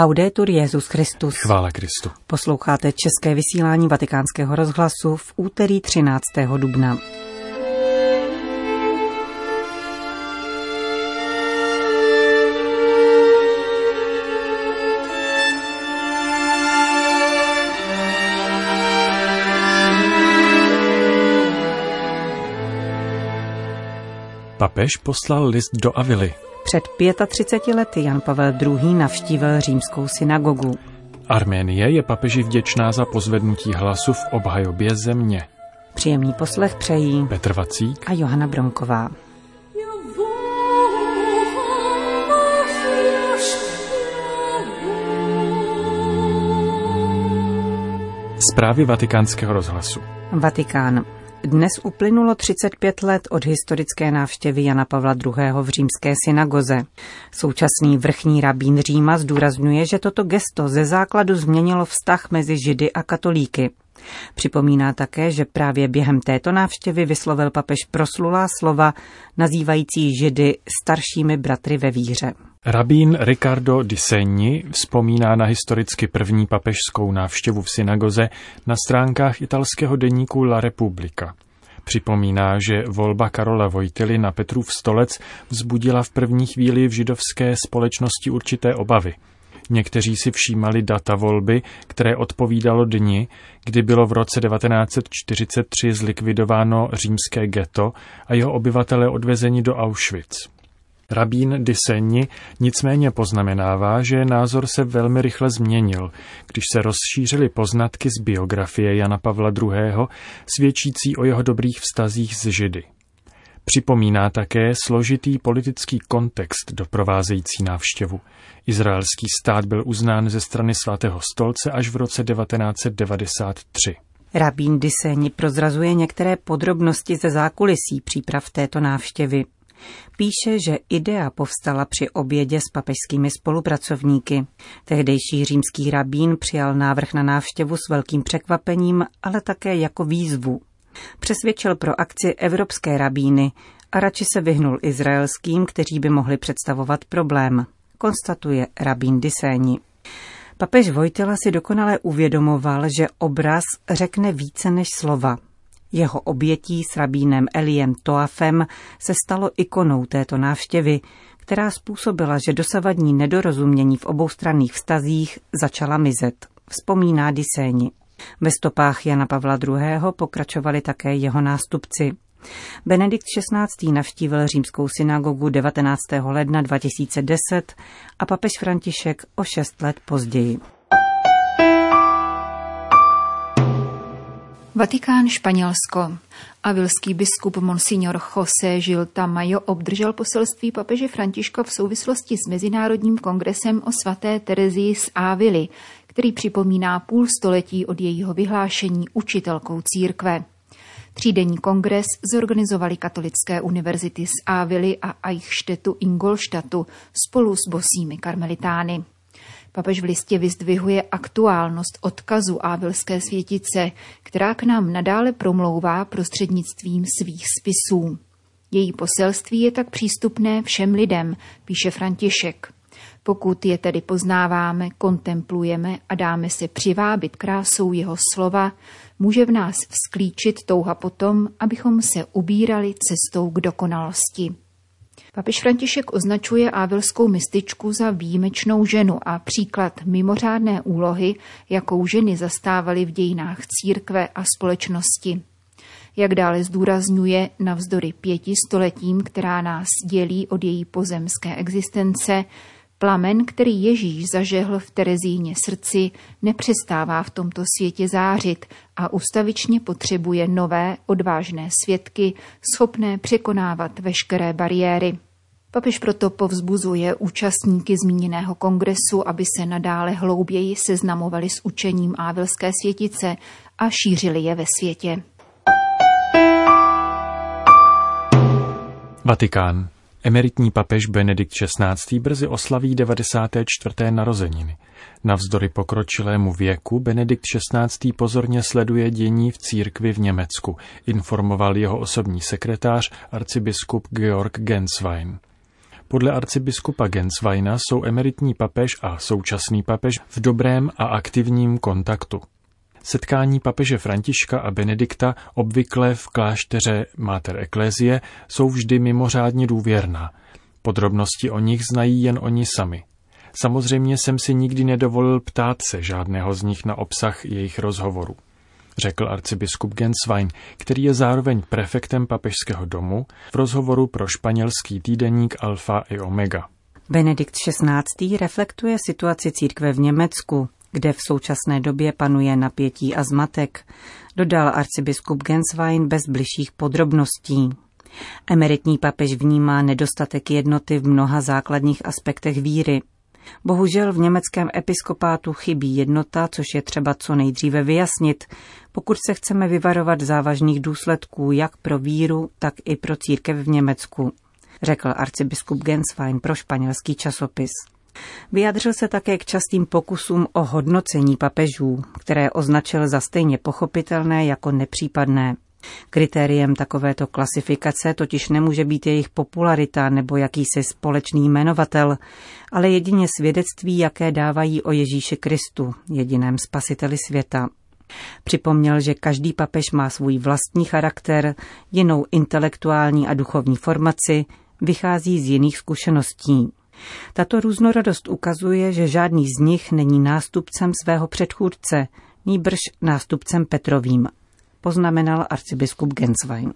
Laudetur Jesus Christus. Chvála Kristu. Posloucháte české vysílání Vatikánského rozhlasu v úterý 13. dubna. Papež poslal list do Avily. Před 35 lety Jan Pavel II. Navštívil římskou synagogu. Arménie je papeži vděčná za pozvednutí hlasu v obhajobě země. Příjemný poslech přejí Petr Vacík a Johana Bronková. Zprávy Vatikánského rozhlasu. Vatikán. Dnes uplynulo 35 let od historické návštěvy Jana Pavla II. V římské synagoze. Současný vrchní rabín Říma zdůrazňuje, že toto gesto ze základu změnilo vztah mezi Židy a katolíky. Připomíná také, že právě během této návštěvy vyslovil papež proslulá slova nazývající Židy staršími bratry ve víře. Rabín Ricardo di Seni vzpomíná na historicky první papežskou návštěvu v synagoze na stránkách italského deníku La Repubblica. Připomíná, že volba Karola Vojtyly na Petrův stolec vzbudila v první chvíli v židovské společnosti určité obavy. Někteří si všímali data volby, které odpovídalo dni, kdy bylo v roce 1943 zlikvidováno římské ghetto a jeho obyvatelé odvezeni do Auschwitz. Rabín di Seni nicméně poznamenává, že názor se velmi rychle změnil, když se rozšířily poznatky z biografie Jana Pavla II., svědčící o jeho dobrých vztazích s Židy. Připomíná také složitý politický kontext doprovázející návštěvu. Izraelský stát byl uznán ze strany Svatého stolce až v roce 1993. Rabín di Seni prozrazuje některé podrobnosti ze zákulisí příprav této návštěvy. Píše, že idea povstala při obědě s papežskými spolupracovníky. Tehdejší římský rabín přijal návrh na návštěvu s velkým překvapením, ale také jako výzvu. Přesvědčil pro akci evropské rabíny a radši se vyhnul izraelským, kteří by mohli představovat problém, konstatuje rabín di Seni. Papež Vojtyla si dokonale uvědomoval, že obraz řekne více než slova. Jeho obětí s rabínem Eliem Toafem se stalo ikonou této návštěvy, která způsobila, že dosavadní nedorozumění v oboustranných vztazích začala mizet, vzpomíná di Seni. Ve stopách Jana Pavla II. Pokračovali také jeho nástupci. Benedikt XVI. Navštívil římskou synagogu 19. ledna 2010 a papež František o 6 let později. Vatikán, Španělsko. Avilský biskup monsignor José Gil Mayo obdržel poselství papeže Františka v souvislosti s Mezinárodním kongresem o svaté Terezii z Ávily, který připomíná půl století od jejího vyhlášení učitelkou církve. Třídenní kongres zorganizovali katolické univerzity z Ávily a Eichstättu Ingolstadtu spolu s bosými karmelitány. Papež v listě vyzdvihuje aktuálnost odkazu ávilské světice, která k nám nadále promlouvá prostřednictvím svých spisů. Její poselství je tak přístupné všem lidem, píše František. Pokud je tedy poznáváme, kontemplujeme a dáme se přivábit krásou jeho slova, může v nás vzklíčit touha potom, abychom se ubírali cestou k dokonalosti. Papež František označuje ávilskou mističku za výjimečnou ženu a příklad mimořádné úlohy, jakou ženy zastávaly v dějinách církve a společnosti. Jak dále zdůrazňuje, navzdory 5 stoletím, která nás dělí od její pozemské existence, plamen, který Ježíš zažehl v Terezíně srdci, nepřestává v tomto světě zářit a ustavičně potřebuje nové, odvážné svědky, schopné překonávat veškeré bariéry. Papež proto povzbuzuje účastníky zmíněného kongresu, aby se nadále hlouběji seznamovali s učením ávilské světice a šířili je ve světě. Vatikán. Emeritní papež Benedikt XVI. Brzy oslaví 94. narozeniny. Navzdory pokročilému věku Benedikt XVI. Pozorně sleduje dění v církvi v Německu, informoval jeho osobní sekretář arcibiskup Georg Gänswein. Podle arcibiskupa Gänsweina jsou emeritní papež a současný papež v dobrém a aktivním kontaktu. Setkání papeže Františka a Benedikta, obvykle v klášteře Mater Ecclesiae, jsou vždy mimořádně důvěrná. Podrobnosti o nich znají jen oni sami. Samozřejmě jsem si nikdy nedovolil ptát se žádného z nich na obsah jejich rozhovoru, řekl arcibiskup Gänswein, který je zároveň prefektem papežského domu, v rozhovoru pro španělský týdeník Alfa i Omega. Benedikt XVI. Reflektuje situaci církve v Německu, kde v současné době panuje napětí a zmatek, dodal arcibiskup Gänswein bez bližších podrobností. Emeritní papež vnímá nedostatek jednoty v mnoha základních aspektech víry. Bohužel v německém episkopátu chybí jednota, což je třeba co nejdříve vyjasnit, pokud se chceme vyvarovat závažných důsledků jak pro víru, tak i pro církev v Německu, řekl arcibiskup Gänswein pro španělský časopis. Vyjádřil se také k častým pokusům o hodnocení papežů, které označil za stejně pochopitelné jako nepřípadné. Kritériem takovéto klasifikace totiž nemůže být jejich popularita nebo jakýsi společný jmenovatel, ale jedině svědectví, jaké dávají o Ježíši Kristu, jediném spasiteli světa. Připomněl, že každý papež má svůj vlastní charakter, jinou intelektuální a duchovní formaci, vychází z jiných zkušeností. Tato různorodost ukazuje, že žádný z nich není nástupcem svého předchůdce, nýbrž nástupcem Petrovým, poznamenal arcibiskup Gänswein.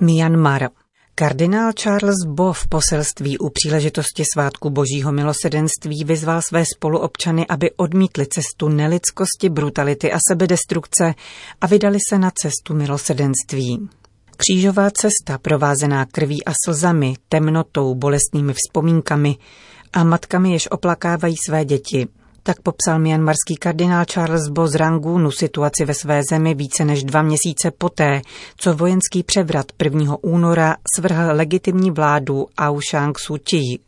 Myanmar. Kardinál Charles Bo v poselství u příležitosti svátku Božího milosedenství vyzval své spoluobčany, aby odmítli cestu nelidskosti, brutality a sebedestrukce a vydali se na cestu milosedenství. Křížová cesta, provázená krví a slzami, temnotou, bolestnými vzpomínkami a matkami, jež oplakávají své děti. Tak popsal myanmarský kardinál Charles Bo z Rangúnu situaci ve své zemi více než 2 měsíce poté, co vojenský převrat 1. února svrhl legitimní vládu Aung San Suu Kyi.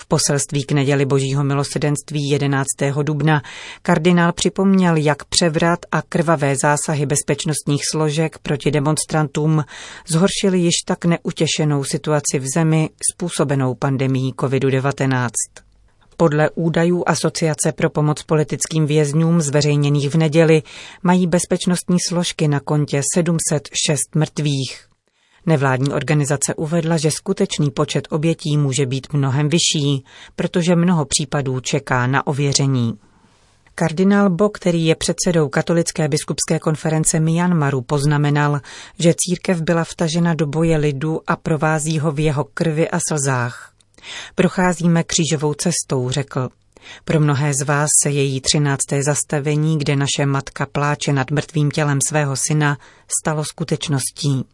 V poselství k neděli Božího milosedenství 11. dubna kardinál připomněl, jak převrat a krvavé zásahy bezpečnostních složek proti demonstrantům zhoršily již tak neutěšenou situaci v zemi způsobenou pandemií COVID-19. Podle údajů Asociace pro pomoc politickým vězňům zveřejněných v neděli mají bezpečnostní složky na kontě 706 mrtvých. Nevládní organizace uvedla, že skutečný počet obětí může být mnohem vyšší, protože mnoho případů čeká na ověření. Kardinál Bo, který je předsedou katolické biskupské konference Myanmaru, poznamenal, že církev byla vtažena do boje lidu a provází ho v jeho krvi a slzách. Procházíme křížovou cestou, řekl. Pro mnohé z vás se její 13. zastavení, kde naše matka pláče nad mrtvým tělem svého syna, stalo skutečností.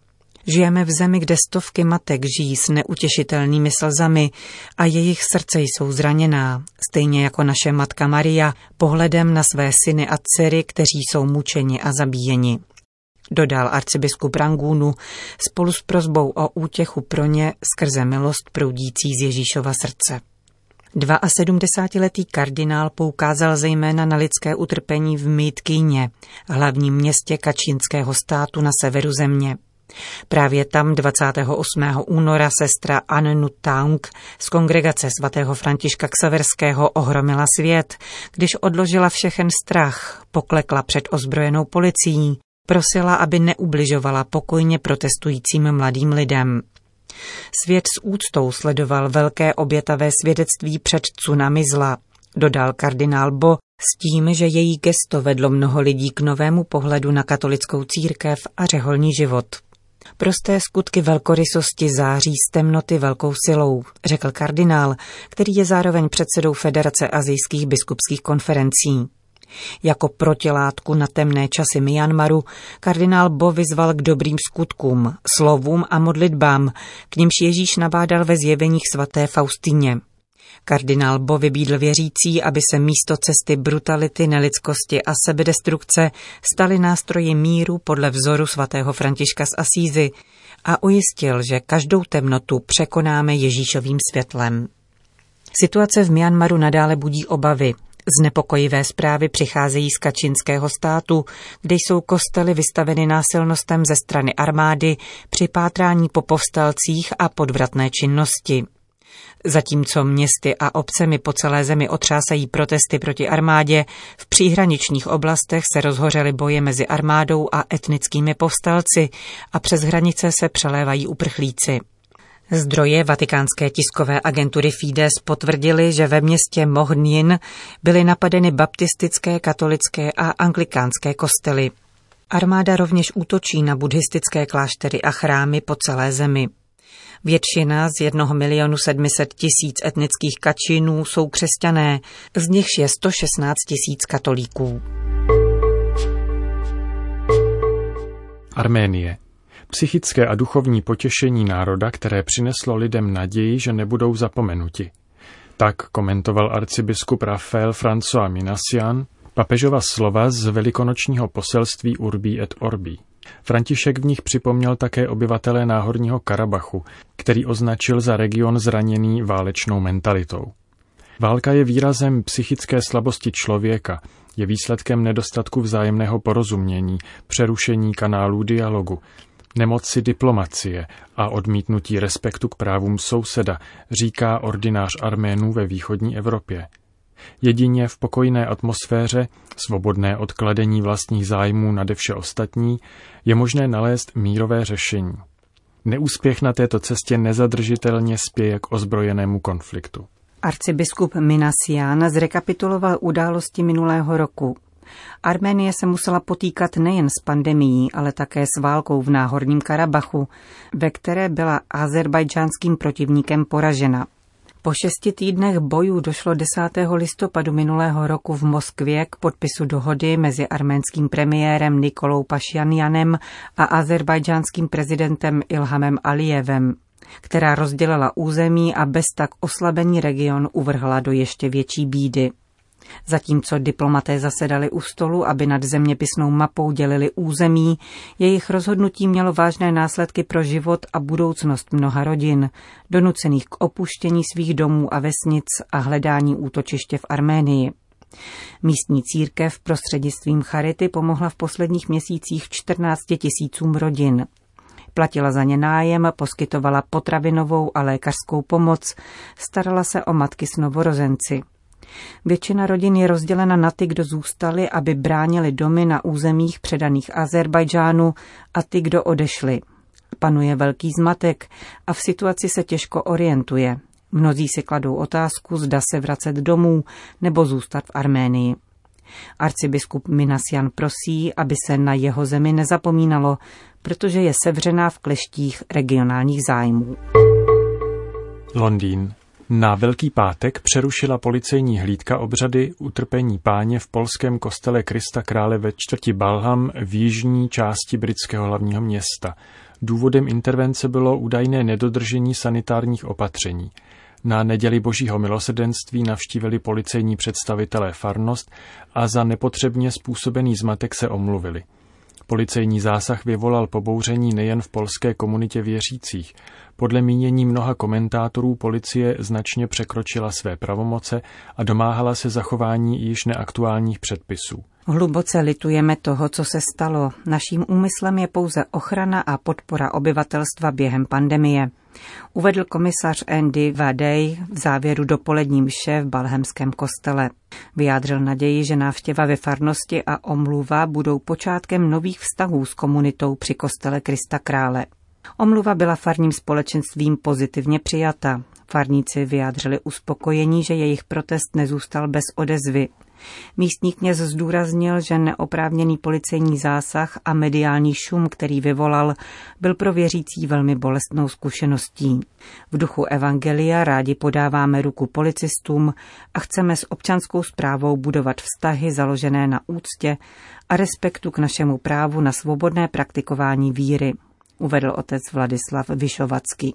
Žijeme v zemi, kde stovky matek žijí s neutěšitelnými slzami a jejich srdce jsou zraněná, stejně jako naše matka Maria, pohledem na své syny a dcery, kteří jsou mučeni a zabíjeni. Dodal arcibiskup Rangúnu spolu s prosbou o útěchu pro ně skrze milost proudící z Ježíšova srdce. 72-letý kardinál poukázal zejména na lidské utrpení v Mýtkyně, hlavním městě kačínského státu na severu země. Právě tam 28. února sestra Annu Tang z kongregace svatého Františka Xaverského ohromila svět, když odložila všechen strach, poklekla před ozbrojenou policií, prosila, aby neubližovala pokojně protestujícím mladým lidem. Svět s úctou sledoval velké obětavé svědectví před tsunami zla, dodal kardinál Bo, s tím, že její gesto vedlo mnoho lidí k novému pohledu na katolickou církev a řeholní život. Prosté skutky velkorysosti září z temnoty velkou silou, řekl kardinál, který je zároveň předsedou Federace asijských biskupských konferencí. Jako protilátku na temné časy Myanmaru kardinál Bo vyzval k dobrým skutkům, slovům a modlitbám, k nimž Ježíš nabádal ve zjeveních svaté Faustině. Kardinál Bo vybídl věřící, aby se místo cesty brutality, nelidskosti a sebedestrukce staly nástroji míru podle vzoru svatého Františka z Assisi a ujistil, že každou temnotu překonáme Ježíšovým světlem. Situace v Myanmaru nadále budí obavy. Znepokojivé zprávy přicházejí z Kačínského státu, kde jsou kostely vystaveny násilnostem ze strany armády při pátrání po povstalcích a podvratné činnosti. Zatímco městy a obcemi po celé zemi otřásají protesty proti armádě, v příhraničních oblastech se rozhořely boje mezi armádou a etnickými povstalci a přes hranice se přelévají uprchlíci. Zdroje vatikánské tiskové agentury Fides potvrdily, že ve městě Mohnjin byly napadeny baptistické, katolické a anglikánské kostely. Armáda rovněž útočí na buddhistické kláštery a chrámy po celé zemi. Většina z 1 700 000 etnických Kačinů jsou křesťané, z nichž je 116 000 katolíků. Arménie. Psychické a duchovní potěšení národa, které přineslo lidem naději, že nebudou zapomenuti. Tak komentoval arcibiskup Rafael François Minassian papežova slova z velikonočního poselství Urbi et Orbi. František v nich připomněl také obyvatele Náhorního Karabachu, který označil za region zraněný válečnou mentalitou. Válka je výrazem psychické slabosti člověka, je výsledkem nedostatku vzájemného porozumění, přerušení kanálů dialogu, nemoci diplomacie a odmítnutí respektu k právům souseda, říká ordinář Arménů ve východní Evropě. Jedině v pokojné atmosféře, svobodné od kladení vlastních zájmů nade vše ostatní, je možné nalézt mírové řešení. Neúspěch na této cestě nezadržitelně spěje k ozbrojenému konfliktu. Arcibiskup Minassian zrekapituloval události minulého roku. Arménie se musela potýkat nejen s pandemií, ale také s válkou v Náhorním Karabachu, ve které byla azerbajdžánským protivníkem poražena. Po 6 týdnech bojů došlo 10. listopadu minulého roku v Moskvě k podpisu dohody mezi arménským premiérem Nikolou Pašinjanem a azerbajdžánským prezidentem Ilhamem Alijevem, která rozdělila území a bez tak oslabený region uvrhla do ještě větší bídy. Zatímco diplomaté zasedali u stolu, aby nad zeměpisnou mapou dělili území, jejich rozhodnutí mělo vážné následky pro život a budoucnost mnoha rodin, donucených k opuštění svých domů a vesnic a hledání útočiště v Arménii. Místní církev prostřednictvím charity pomohla v posledních měsících 14 000 rodin. Platila za ně nájem, poskytovala potravinovou a lékařskou pomoc, starala se o matky s novorozenci. Většina rodin je rozdělena na ty, kdo zůstali, aby bránili domy na územích předaných Azerbajdžánu, a ty, kdo odešli. Panuje velký zmatek a v situaci se těžko orientuje. Mnozí si kladou otázku, zda se vracet domů nebo zůstat v Arménii. Arcibiskup Minassian prosí, aby se na jeho zemi nezapomínalo, protože je sevřená v kleštích regionálních zájmů. Londýn. Na Velký pátek přerušila policejní hlídka obřady utrpení Páně v polském kostele Krista Krále ve čtvrti Balham v jižní části britského hlavního města. Důvodem intervence bylo údajné nedodržení sanitárních opatření. Na neděli Božího milosrdenství navštívili policejní představitelé farnost a za nepotřebně způsobený zmatek se omluvili. Policejní zásah vyvolal pobouření nejen v polské komunitě věřících. Podle mínění mnoha komentátorů policie značně překročila své pravomoce a domáhala se zachování již neaktuálních předpisů. Hluboce litujeme toho, co se stalo. Naším úmyslem je pouze ochrana a podpora obyvatelstva během pandemie, uvedl komisař Andy Vadej v závěru dopolední mše v Balhamském kostele. Vyjádřil naději, že návštěva ve farnosti a omluva budou počátkem nových vztahů s komunitou při kostele Krista Krále. Omluva byla farním společenstvím pozitivně přijata. Farníci vyjádřili uspokojení, že jejich protest nezůstal bez odezvy. Místní kněz zdůraznil, že neoprávněný policejní zásah a mediální šum, který vyvolal, byl pro věřící velmi bolestnou zkušeností. V duchu evangelia rádi podáváme ruku policistům a chceme s občanskou správou budovat vztahy založené na úctě a respektu k našemu právu na svobodné praktikování víry, uvedl otec Vladislav Vyšovacký.